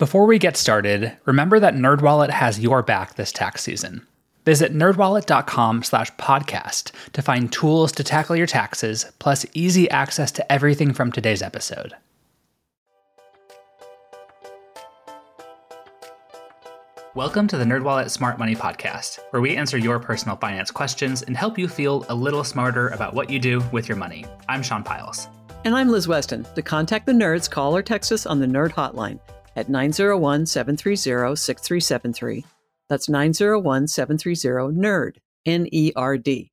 Before we get started, remember that NerdWallet has your back this tax season. Visit nerdwallet.com/podcast to find tools to tackle your taxes, plus easy access to everything from today's episode. Welcome to the NerdWallet Smart Money Podcast, where we answer your personal finance questions and help you feel a little smarter about what you do with your money. I'm Sean Pyles. And I'm Liz Weston. To contact the nerds, call or text us on the Nerd Hotline at 901-730-6373. That's 901-730-NERD, N-E-R-D.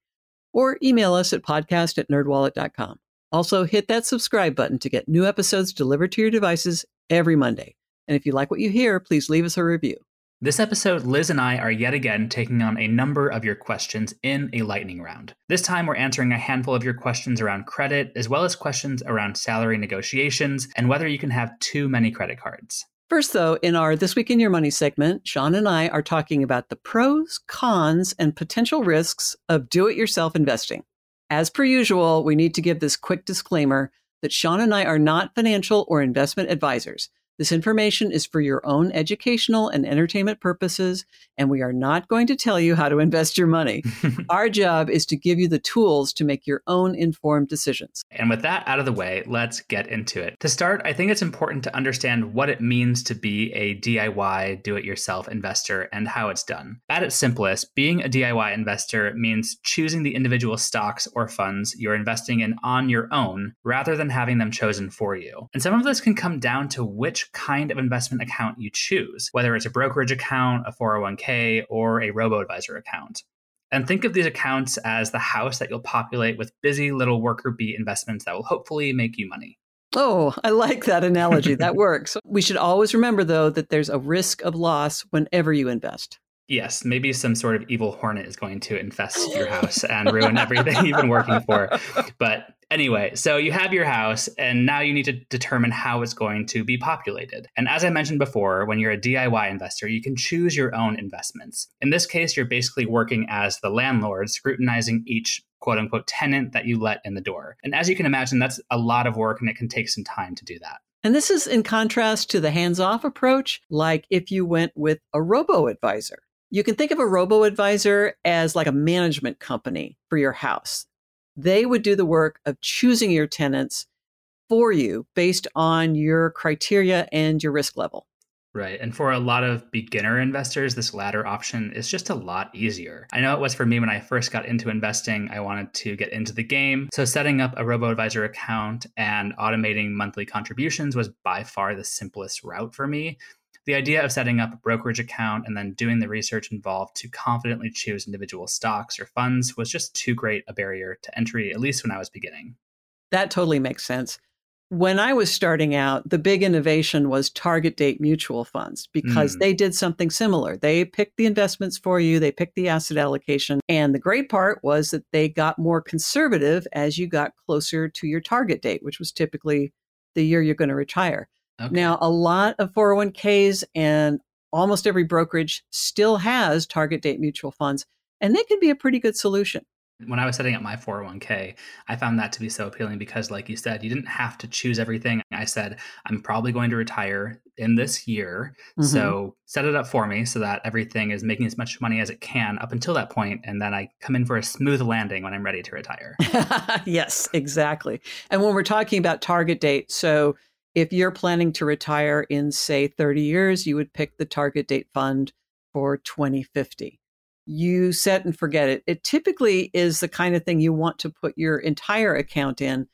Or email us at podcast@nerdwallet.com. Also, hit that subscribe button to get new episodes delivered to your devices every Monday. And if you like what you hear, please leave us a review. This episode, Liz and I are yet again taking on a number of your questions in a lightning round. This time, we're answering a handful of your questions around credit, as well as questions around salary negotiations and whether you can have too many credit cards. First, though, in our This Week in Your Money segment, Sean and I are talking about the pros, cons, and potential risks of do-it-yourself investing. As per usual, we need to give this quick disclaimer that Sean and I are not financial or investment advisors. This information is for your own educational and entertainment purposes, and we are not going to tell you how to invest your money. Our job is to give you the tools to make your own informed decisions. And with that out of the way, let's get into it. To start, I think it's important to understand what it means to be a DIY, do-it-yourself investor and how it's done. At its simplest, being a DIY investor means choosing the individual stocks or funds you're investing in on your own, rather than having them chosen for you. And some of this can come down to which kind of investment account you choose, whether it's a brokerage account, a 401k, or a robo-advisor account. And think of these accounts as the house that you'll populate with busy little worker bee investments that will hopefully make you money. Oh, I like that analogy. That works. We should always remember, though, that there's a risk of loss whenever you invest. Yes, maybe some sort of evil hornet is going to infest your house and ruin everything you've been working for. But anyway, so you have your house and now you need to determine how it's going to be populated. And as I mentioned before, when you're a DIY investor, you can choose your own investments. In this case, you're basically working as the landlord, scrutinizing each quote unquote tenant that you let in the door. And as you can imagine, that's a lot of work and it can take some time to do that. And this is in contrast to the hands-off approach, like if you went with a robo-advisor. You can think of a robo-advisor as like a management company for your house. They would do the work of choosing your tenants for you based on your criteria and your risk level. Right. And for a lot of beginner investors, this latter option is just a lot easier. I know it was for me when I first got into investing. I wanted to get into the game. So setting up a robo-advisor account and automating monthly contributions was by far the simplest route for me. The idea of setting up a brokerage account and then doing the research involved to confidently choose individual stocks or funds was just too great a barrier to entry, at least when I was beginning. That totally makes sense. When I was starting out, the big innovation was target date mutual funds because they did something similar. They picked the investments for you. They picked the asset allocation. And the great part was that they got more conservative as you got closer to your target date, which was typically the year you're going to retire. Okay. Now, a lot of 401ks and almost every brokerage still has target date mutual funds, and they can be a pretty good solution. When I was setting up my 401k, I found that to be so appealing because, like you said, you didn't have to choose everything. I said, I'm probably going to retire in this year. Mm-hmm. So set it up for me so that everything is making as much money as it can up until that point. And then I come in for a smooth landing when I'm ready to retire. Yes, exactly. And when we're talking about target date, so if you're planning to retire in, say, 30 years, you would pick the target date fund for 2050. You set and forget it. It typically is the kind of thing you want to put your entire account in,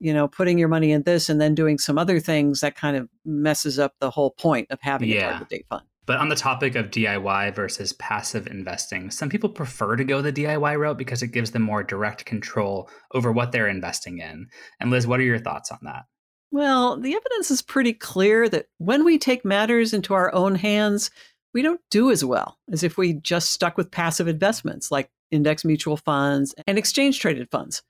you know, putting your money in this and then doing some other things that kind of messes up the whole point of having a target date fund. But on the topic of DIY versus passive investing, some people prefer to go the DIY route because it gives them more direct control over what they're investing in. And Liz, what are your thoughts on that? Well, the evidence is pretty clear that when we take matters into our own hands, we don't do as well as if we just stuck with passive investments like index mutual funds and exchange traded funds.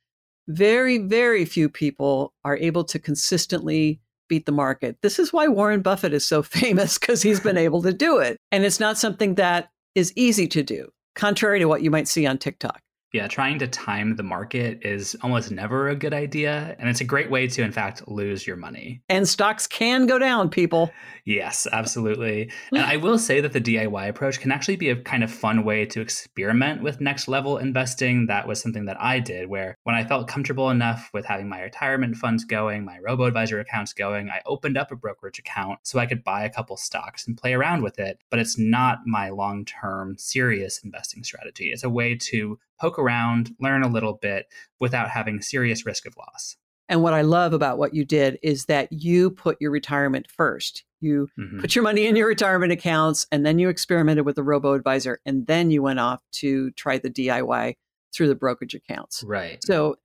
Very, very few people are able to consistently beat the market. This is why Warren Buffett is so famous, because he's been able to do it. And it's not something that is easy to do, contrary to what you might see on TikTok. Yeah, trying to time the market is almost never a good idea. And it's a great way to, in fact, lose your money. And stocks can go down, people. Yes, absolutely. And I will say that the DIY approach can actually be a kind of fun way to experiment with next level investing. That was something that I did, where when I felt comfortable enough with having my retirement funds going, my robo-advisor accounts going, I opened up a brokerage account so I could buy a couple stocks and play around with it. But it's not my long-term serious investing strategy. It's a way to poke around, learn a little bit without having serious risk of loss. And what I love about what you did is that you put your retirement first. You put your money in your retirement accounts, and then you experimented with the robo-advisor, and then you went off to try the DIY through the brokerage accounts. Right. So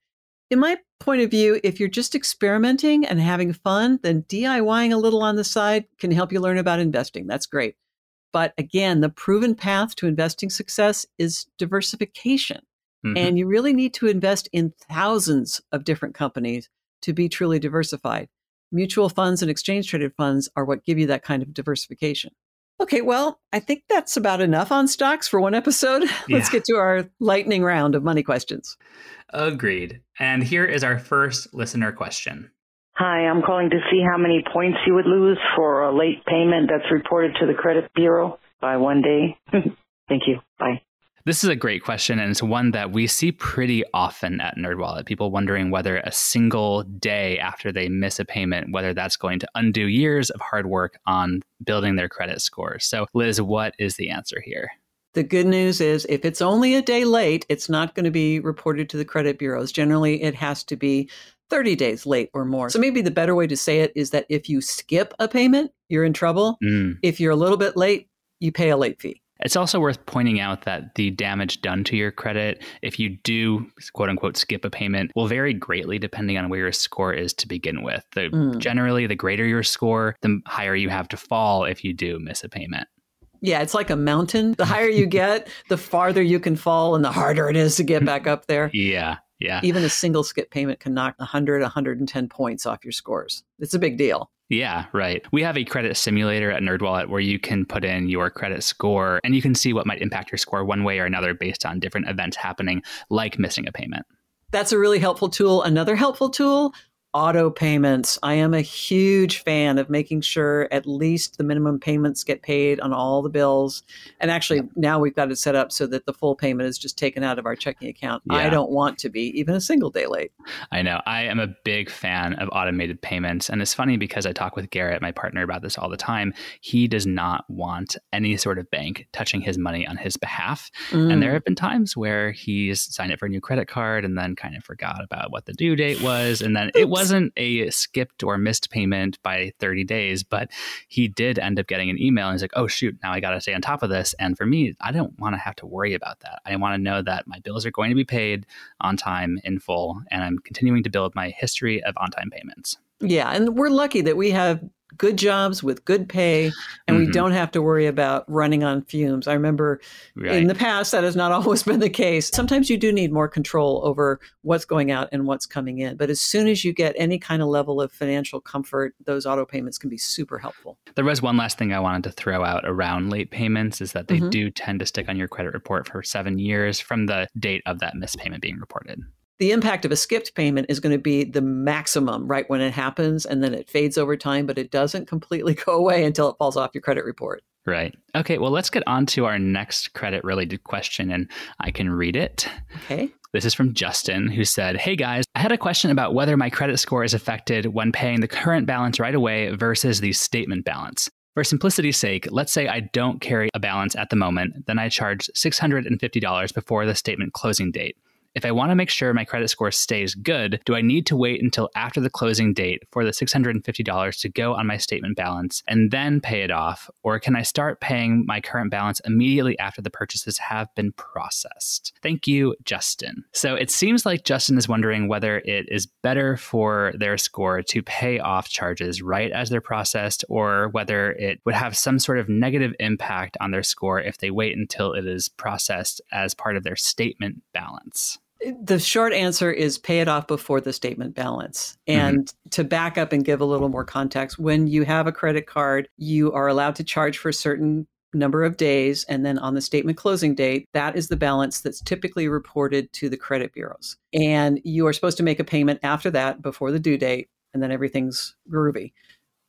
in my point of view, if you're just experimenting and having fun, then DIYing a little on the side can help you learn about investing. That's great. But again, the proven path to investing success is diversification. And you really need to invest in thousands of different companies to be truly diversified. Mutual funds and exchange traded funds are what give you that kind of diversification. Okay, well, I think that's about enough on stocks for one episode. Let's get to our lightning round of money questions. Agreed. And here is our first listener question. Hi, I'm calling to see how many points you would lose for a late payment that's reported to the credit bureau by one day. Thank you. Bye. This is a great question, and it's one that we see pretty often at NerdWallet. People wondering whether a single day after they miss a payment, whether that's going to undo years of hard work on building their credit score. So, Liz, what is the answer here? The good news is if it's only a day late, it's not going to be reported to the credit bureaus. Generally, it has to be 30 days late or more. So maybe the better way to say it is that if you skip a payment, you're in trouble. If you're a little bit late, you pay a late fee. It's also worth pointing out that the damage done to your credit, if you do, quote unquote, skip a payment, will vary greatly depending on where your score is to begin with. Generally, the greater your score, the higher you have to fall if you do miss a payment. Yeah, it's like a mountain. The higher you get, the farther you can fall and the harder it is to get back up there. Yeah. Even a single skip payment can knock 100, 110 points off your scores. It's a big deal. Yeah, right. We have a credit simulator at NerdWallet where you can put in your credit score and you can see what might impact your score one way or another based on different events happening, like missing a payment. That's a really helpful tool. Another helpful tool, auto payments. I am a huge fan of making sure at least the minimum payments get paid on all the bills. And actually, now we've got it set up so that the full payment is just taken out of our checking account. Yeah. I don't want to be even a single day late. I know. I am a big fan of automated payments. And it's funny because I talk with Garrett, my partner, about this all the time. He does not want any sort of bank touching his money on his behalf. And there have been times where he's signed up for a new credit card and then kind of forgot about what the due date was. And then it wasn't a skipped or missed payment by 30 days, but he did end up getting an email. And he's like, oh, shoot, now I got to stay on top of this. And for me, I don't want to have to worry about that. I want to know that my bills are going to be paid on time in full. And I'm continuing to build my history of on-time payments. Yeah. And we're lucky that we have good jobs with good pay, and we don't have to worry about running on fumes. I remember in the past, that has not always been the case. Sometimes you do need more control over what's going out and what's coming in. But as soon as you get any kind of level of financial comfort, those auto payments can be super helpful. There was one last thing I wanted to throw out around late payments is that they do tend to stick on your credit report for 7 years from the date of that missed payment being reported. The impact of a skipped payment is going to be the maximum right when it happens, and then it fades over time, but it doesn't completely go away until it falls off your credit report. Right. Okay, well, let's get on to our next credit-related question, and I can read it. Okay. This is from Justin, who said, hey guys, I had a question about whether my credit score is affected when paying the current balance right away versus the statement balance. For simplicity's sake, let's say I don't carry a balance at the moment, then I charge $650 before the statement closing date. If I want to make sure my credit score stays good, do I need to wait until after the closing date for the $650 to go on my statement balance and then pay it off? Or can I start paying my current balance immediately after the purchases have been processed? Thank you, Justin. So it seems like Justin is wondering whether it is better for their score to pay off charges right as they're processed, or whether it would have some sort of negative impact on their score if they wait until it is processed as part of their statement balance. The short answer is pay it off before the statement balance. And to back up and give a little more context, when you have a credit card, you are allowed to charge for certain number of days, and then on the statement closing date, that is the balance that's typically reported to the credit bureaus. And you are supposed to make a payment after that, before the due date, and then everything's groovy.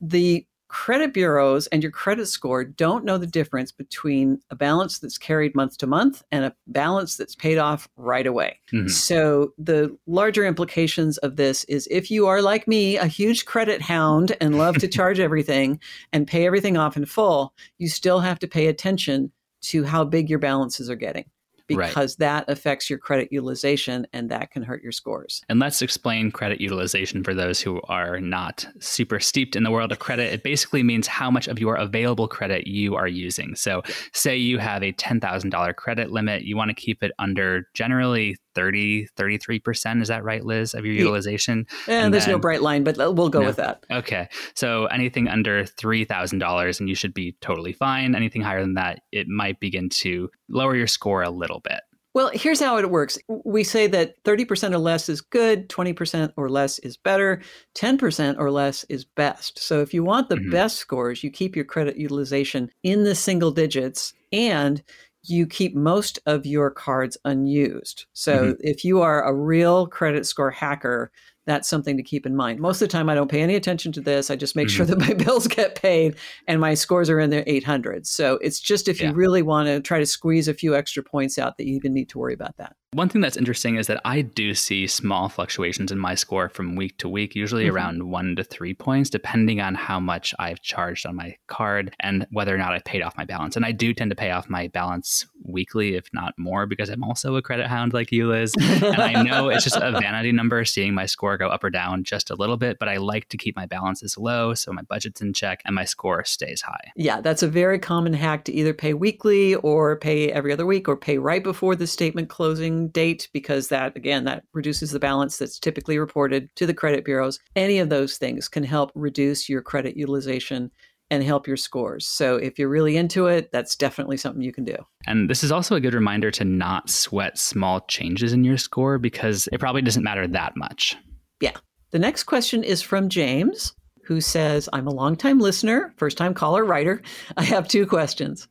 The credit bureaus and your credit score don't know the difference between a balance that's carried month to month and a balance that's paid off right away. Mm-hmm. So the larger implications of this is if you are like me, a huge credit hound and love to charge everything and pay everything off in full, you still have to pay attention to how big your balances are getting, because that affects your credit utilization and that can hurt your scores. And let's explain credit utilization for those who are not super steeped in the world of credit. It basically means how much of your available credit you are using. So say you have a $10,000 credit limit, you want to keep it under generally 33%. Is that right, Liz, of your utilization? Yeah, and there's no bright line, but we'll go with that. Okay. So anything under $3,000 and you should be totally fine. Anything higher than that, it might begin to lower your score a little bit. Well, here's how it works. We say that 30% or less is good, 20% or less is better, 10% or less is best. So if you want the best scores, you keep your credit utilization in the single digits and you keep most of your cards unused. So if you are a real credit score hacker, that's something to keep in mind. Most of the time, I don't pay any attention to this. I just make sure that my bills get paid and my scores are in the 800s. So it's just if you really want to try to squeeze a few extra points out that you even need to worry about that. One thing that's interesting is that I do see small fluctuations in my score from week to week, usually around 1 to 3 points, depending on how much I've charged on my card and whether or not I paid off my balance. And I do tend to pay off my balance weekly, if not more, because I'm also a credit hound like you, Liz. And I know it's just a vanity number seeing my score go up or down just a little bit, but I like to keep my balances low so my budget's in check and my score stays high. Yeah, that's a very common hack to either pay weekly or pay every other week or pay right before the statement closing date, because that, again, that reduces the balance that's typically reported to the credit bureaus. Any of those things can help reduce your credit utilization and help your scores. So if you're really into it, that's definitely something you can do. And this is also a good reminder to not sweat small changes in your score because it probably doesn't matter that much. Yeah. The next question is from James, who says, I'm a longtime listener, first time caller, writer. I have two questions.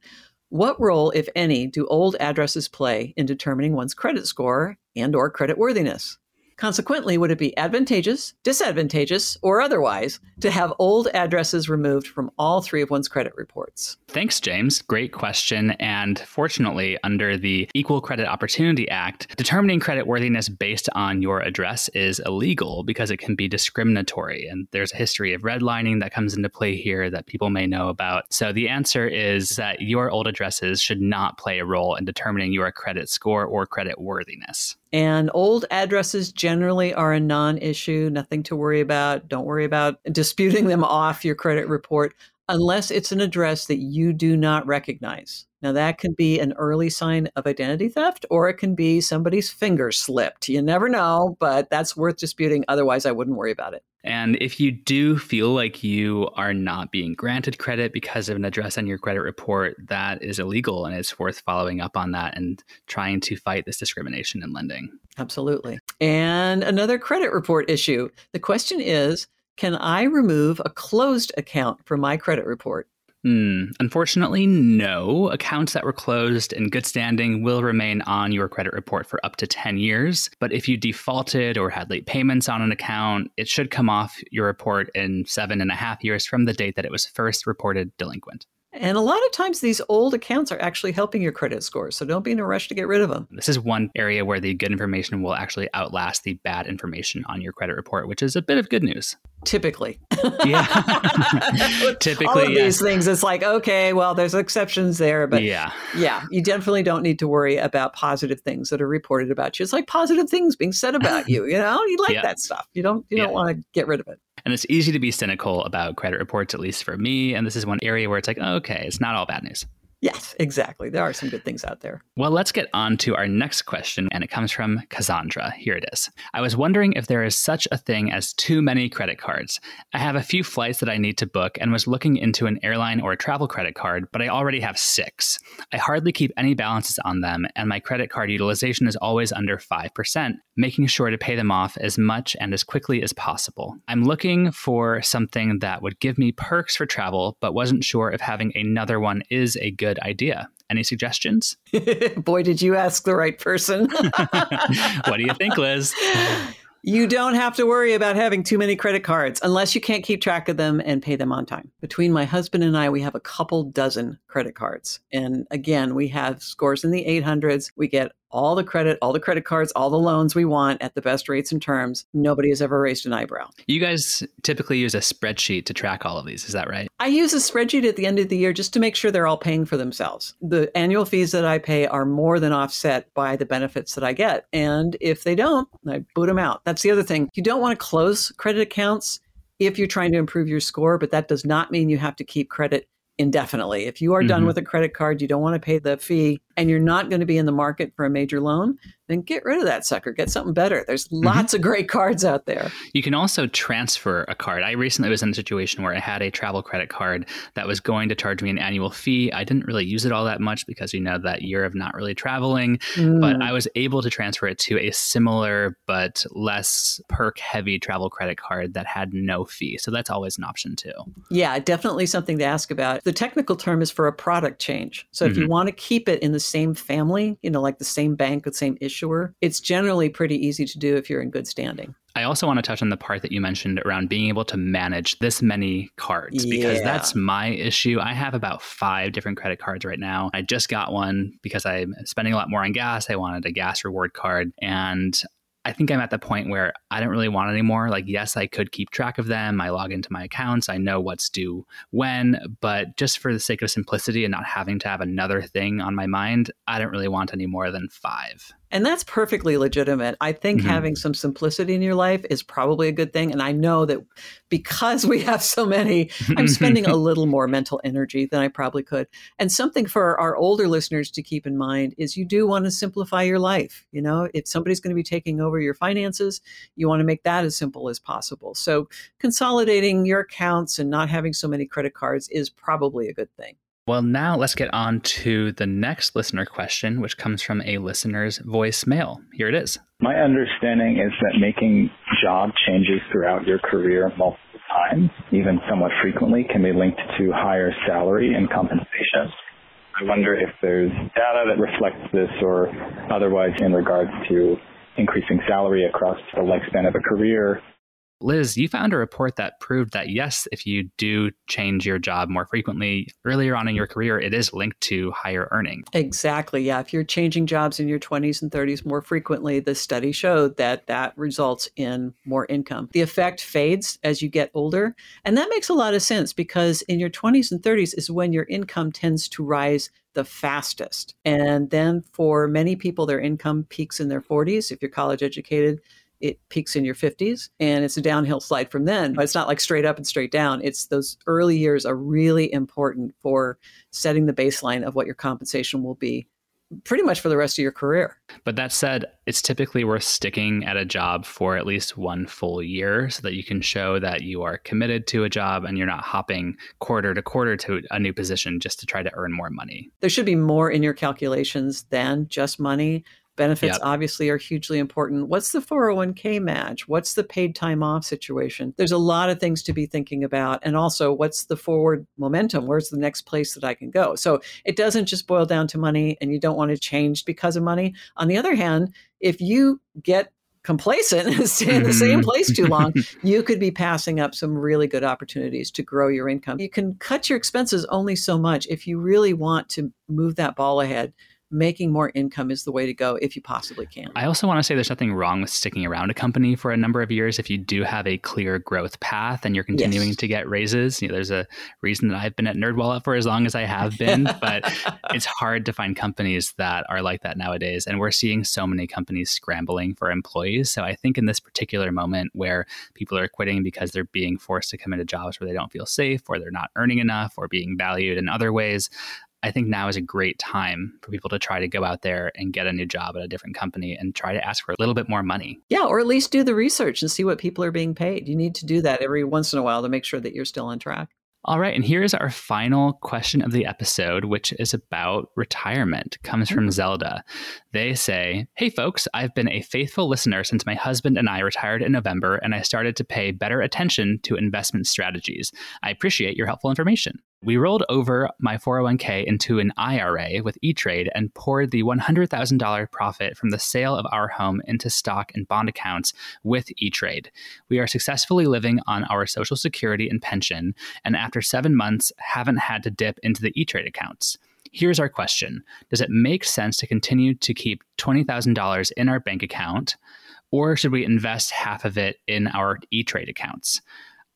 What role, if any, do old addresses play in determining one's credit score and or creditworthiness? Consequently, would it be advantageous, disadvantageous, or otherwise to have old addresses removed from all three of one's credit reports? Thanks, James. Great question. And fortunately, under the Equal Credit Opportunity Act, determining creditworthiness based on your address is illegal because it can be discriminatory. And there's a history of redlining that comes into play here that people may know about. So the answer is that your old addresses should not play a role in determining your credit score or creditworthiness. And old addresses generally are a non-issue, nothing to worry about. Don't worry about disputing them off your credit report unless it's an address that you do not recognize. Now, that can be an early sign of identity theft, or it can be somebody's finger slipped. You never know, but that's worth disputing. Otherwise, I wouldn't worry about it. And if you do feel like you are not being granted credit because of an address on your credit report, that is illegal and it's worth following up on that and trying to fight this discrimination in lending. Absolutely. And another credit report issue. The question is, can I remove a closed account from my credit report? Unfortunately, no. Accounts that were closed in good standing will remain on your credit report for up to 10 years. But if you defaulted or had late payments on an account, it should come off your report in 7.5 years from the date that it was first reported delinquent. And a lot of times these old accounts are actually helping your credit score. So don't be in a rush to get rid of them. This is one area where the good information will actually outlast the bad information on your credit report, which is a bit of good news. Typically. Yeah. Typically, all of these things, it's like, okay, well, there's exceptions there. But yeah, you definitely don't need to worry about positive things that are reported about you. It's like positive things being said about you. You know, you like that stuff. You don't want to get rid of it. And it's easy to be cynical about credit reports, at least for me. And this is one area where it's like, okay, it's not all bad news. Yes, exactly. There are some good things out there. Well, let's get on to our next question, and it comes from Cassandra. Here it is. I was wondering if there is such a thing as too many credit cards. I have a few flights that I need to book and was looking into an airline or a travel credit card, but I already have 6. I hardly keep any balances on them, and my credit card utilization is always under 5%. making sure to pay them off as much and as quickly as possible. I'm looking for something that would give me perks for travel, but wasn't sure if having another one is a good idea. Any suggestions? Boy, did you ask the right person. What do you think, Liz? You don't have to worry about having too many credit cards unless you can't keep track of them and pay them on time. Between my husband and I, we have a couple dozen credit cards. And again, we have scores in the 800s. We get all the credit, all the credit cards, all the loans we want at the best rates and terms. Nobody has ever raised an eyebrow. You guys typically use a spreadsheet to track all of these. Is that right? I use a spreadsheet at the end of the year just to make sure they're all paying for themselves. The annual fees that I pay are more than offset by the benefits that I get. And if they don't, I boot them out. That's the other thing. You don't want to close credit accounts if you're trying to improve your score, but that does not mean you have to keep credit indefinitely. If you are done with a credit card, you don't want to pay the fee, and you're not going to be in the market for a major loan, then get rid of that sucker. Get something better. There's lots of great cards out there. You can also transfer a card. I recently was in a situation where I had a travel credit card that was going to charge me an annual fee. I didn't really use it all that much because, you know, that year of not really traveling, but I was able to transfer it to a similar but less perk heavy travel credit card that had no fee. So that's always an option too. Yeah, definitely something to ask about. The technical term is for a product change. So if you want to keep it in the same family, you know, like the same bank, the same issue, it's generally pretty easy to do if you're in good standing. I also want to touch on the part that you mentioned around being able to manage this many cards, because that's my issue. I have about 5 different credit cards right now. I just got one because I'm spending a lot more on gas. I wanted a gas reward card, and I think I'm at the point where I don't really want any more. Like, yes, I could keep track of them. I log into my accounts. I know what's due when, but just for the sake of simplicity and not having to have another thing on my mind, I don't really want any more than 5. And that's perfectly legitimate. I think having some simplicity in your life is probably a good thing. And I know that because we have so many, I'm spending a little more mental energy than I probably could. And something for our older listeners to keep in mind is you do want to simplify your life. You know, if somebody's going to be taking over your finances, you want to make that as simple as possible. So consolidating your accounts and not having so many credit cards is probably a good thing. Well, now let's get on to the next listener question, which comes from a listener's voicemail. Here it is. My understanding is that making job changes throughout your career multiple times, even somewhat frequently, can be linked to higher salary and compensation. I wonder if there's data that reflects this or otherwise in regards to increasing salary across the lifespan of a career. Liz, you found a report that proved that, yes, if you do change your job more frequently earlier on in your career, it is linked to higher earning. Exactly. Yeah. If you're changing jobs in your 20s and 30s more frequently, the study showed that that results in more income. The effect fades as you get older. And that makes a lot of sense because in your 20s and 30s is when your income tends to rise the fastest. And then for many people, their income peaks in their 40s. If you're college educated, it peaks in your 50s, and it's a downhill slide from then. But it's not like straight up and straight down. It's those early years are really important for setting the baseline of what your compensation will be pretty much for the rest of your career. But that said, it's typically worth sticking at a job for at least 1 full year so that you can show that you are committed to a job and you're not hopping quarter to quarter to a new position just to try to earn more money. There should be more in your calculations than just money. Benefits obviously are hugely important. What's the 401k match? What's the paid time off situation? There's a lot of things to be thinking about. And also, what's the forward momentum? Where's the next place that I can go? So it doesn't just boil down to money, and you don't want to change because of money. On the other hand, if you get complacent and stay in the same place too long, you could be passing up some really good opportunities to grow your income. You can cut your expenses only so much if you really want to move that ball ahead. Making more income is the way to go if you possibly can. I also want to say there's nothing wrong with sticking around a company for a number of years if you do have a clear growth path and you're continuing to get raises. You know, there's a reason that I've been at NerdWallet for as long as I have been, but it's hard to find companies that are like that nowadays. And we're seeing so many companies scrambling for employees. So I think in this particular moment where people are quitting because they're being forced to come into jobs where they don't feel safe or they're not earning enough or being valued in other ways, I think now is a great time for people to try to go out there and get a new job at a different company and try to ask for a little bit more money. Yeah, or at least do the research and see what people are being paid. You need to do that every once in a while to make sure that you're still on track. All right. And here is our final question of the episode, which is about retirement. It comes from Zelda. They say, "Hey, folks, I've been a faithful listener since my husband and I retired in November, and I started to pay better attention to investment strategies. I appreciate your helpful information. We rolled over my 401k into an IRA with E-Trade and poured the $100,000 profit from the sale of our home into stock and bond accounts with E-Trade. We are successfully living on our Social Security and pension, and after 7 months, haven't had to dip into the E-Trade accounts. Here's our question. Does it make sense to continue to keep $20,000 in our bank account, or should we invest half of it in our E-Trade accounts?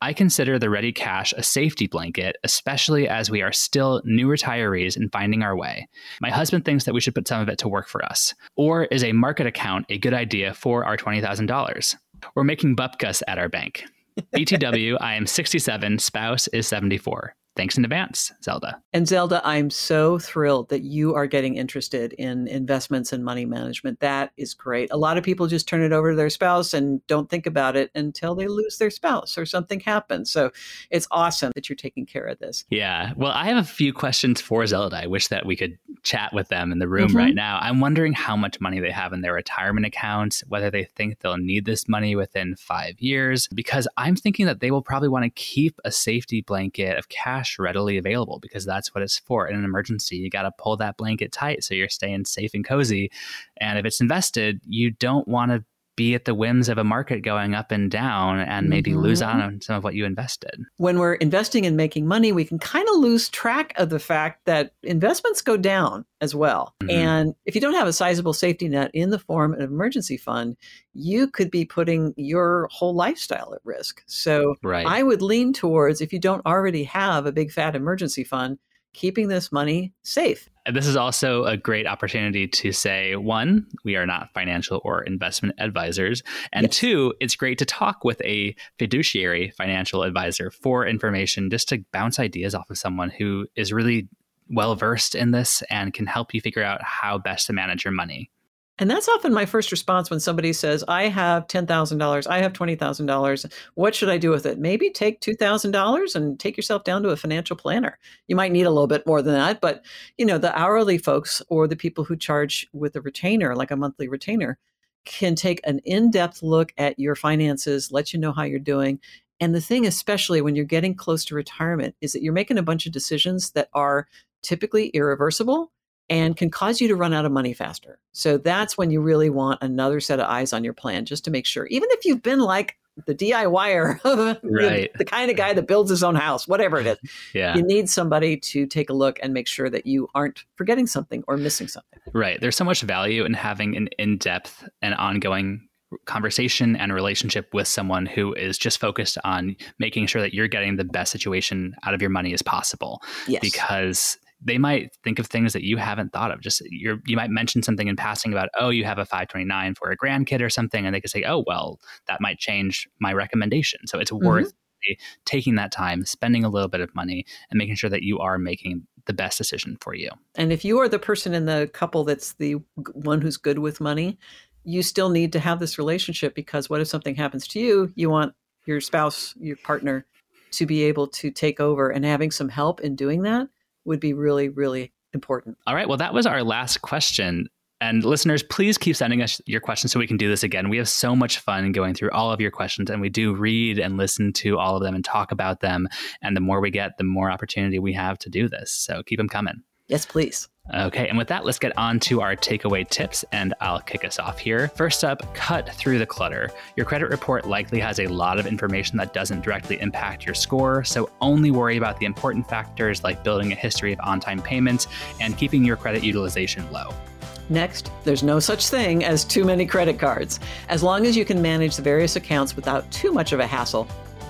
I consider the ready cash a safety blanket, especially as we are still new retirees and finding our way. My husband thinks that we should put some of it to work for us. Or is a market account a good idea for our $20,000? We're making bupkas at our bank. BTW, I am 67, spouse is 74. Thanks in advance, Zelda." And Zelda, I'm so thrilled that you are getting interested in investments and money management. That is great. A lot of people just turn it over to their spouse and don't think about it until they lose their spouse or something happens. So it's awesome that you're taking care of this. Yeah. Well, I have a few questions for Zelda. I wish that we could chat with them in the room right now. I'm wondering how much money they have in their retirement accounts, whether they think they'll need this money within 5 years, because I'm thinking that they will probably want to keep a safety blanket of cash readily available, because that's what it's for. In an emergency, you got to pull that blanket tight so you're staying safe and cozy. And if it's invested, you don't want to be at the whims of a market going up and down and maybe lose out on some of what you invested. When we're investing and making money, we can kind of lose track of the fact that investments go down as well. And if you don't have a sizable safety net in the form of an emergency fund, you could be putting your whole lifestyle at risk. So I would lean towards, if you don't already have a big fat emergency fund, keeping this money safe. This is also a great opportunity to say, one, we are not financial or investment advisors. And two, it's great to talk with a fiduciary financial advisor for information, just to bounce ideas off of someone who is really well-versed in this and can help you figure out how best to manage your money. And that's often my first response when somebody says, I have $10,000, I have $20,000. What should I do with it? Maybe take $2,000 and take yourself down to a financial planner. You might need a little bit more than that, but you know, the hourly folks or the people who charge with a retainer, like a monthly retainer, can take an in-depth look at your finances, let you know how you're doing. And the thing, especially when you're getting close to retirement, is that you're making a bunch of decisions that are typically irreversible and can cause you to run out of money faster. So that's when you really want another set of eyes on your plan, just to make sure, even if you've been like the DIYer, the kind of guy that builds his own house, whatever it is, you need somebody to take a look and make sure that you aren't forgetting something or missing something. Right. There's so much value in having an in-depth and ongoing conversation and relationship with someone who is just focused on making sure that you're getting the best situation out of your money as possible. Yes. Because they might think of things that you haven't thought of. Just you might mention something in passing about, oh, you have a 529 for a grandkid or something. And they could say, oh, well, that might change my recommendation. So it's worth taking that time, spending a little bit of money and making sure that you are making the best decision for you. And if you are the person in the couple that's the one who's good with money, you still need to have this relationship, because what if something happens to you? You want your spouse, your partner, to be able to take over, and having some help in doing that would be really, really important. All right. Well, that was our last question. And listeners, please keep sending us your questions so we can do this again. We have so much fun going through all of your questions, and we do read and listen to all of them and talk about them. And the more we get, the more opportunity we have to do this. So keep them coming. Yes, please. Okay. And with that, let's get on to our takeaway tips, and I'll kick us off here. First up, cut through the clutter. Your credit report likely has a lot of information that doesn't directly impact your score, so only worry about the important factors like building a history of on-time payments and keeping your credit utilization low. Next, there's no such thing as too many credit cards, as long as you can manage the various accounts without too much of a hassle.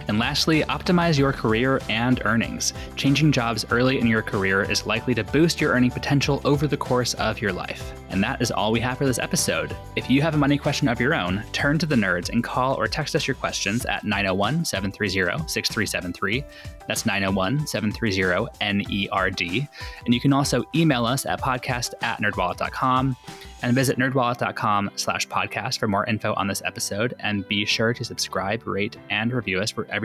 And lastly, optimize your career and earnings. Changing jobs early in your career is likely to boost your earning potential over the course of your life. And that is all we have for this episode. If you have a money question of your own, turn to the nerds and call or text us your questions at 901-730-6373. That's 901-730-NERD. And you can also email us at podcast@nerdwallet.com. And visit nerdwallet.com/podcast for more info on this episode. And be sure to subscribe, rate, and review us wherever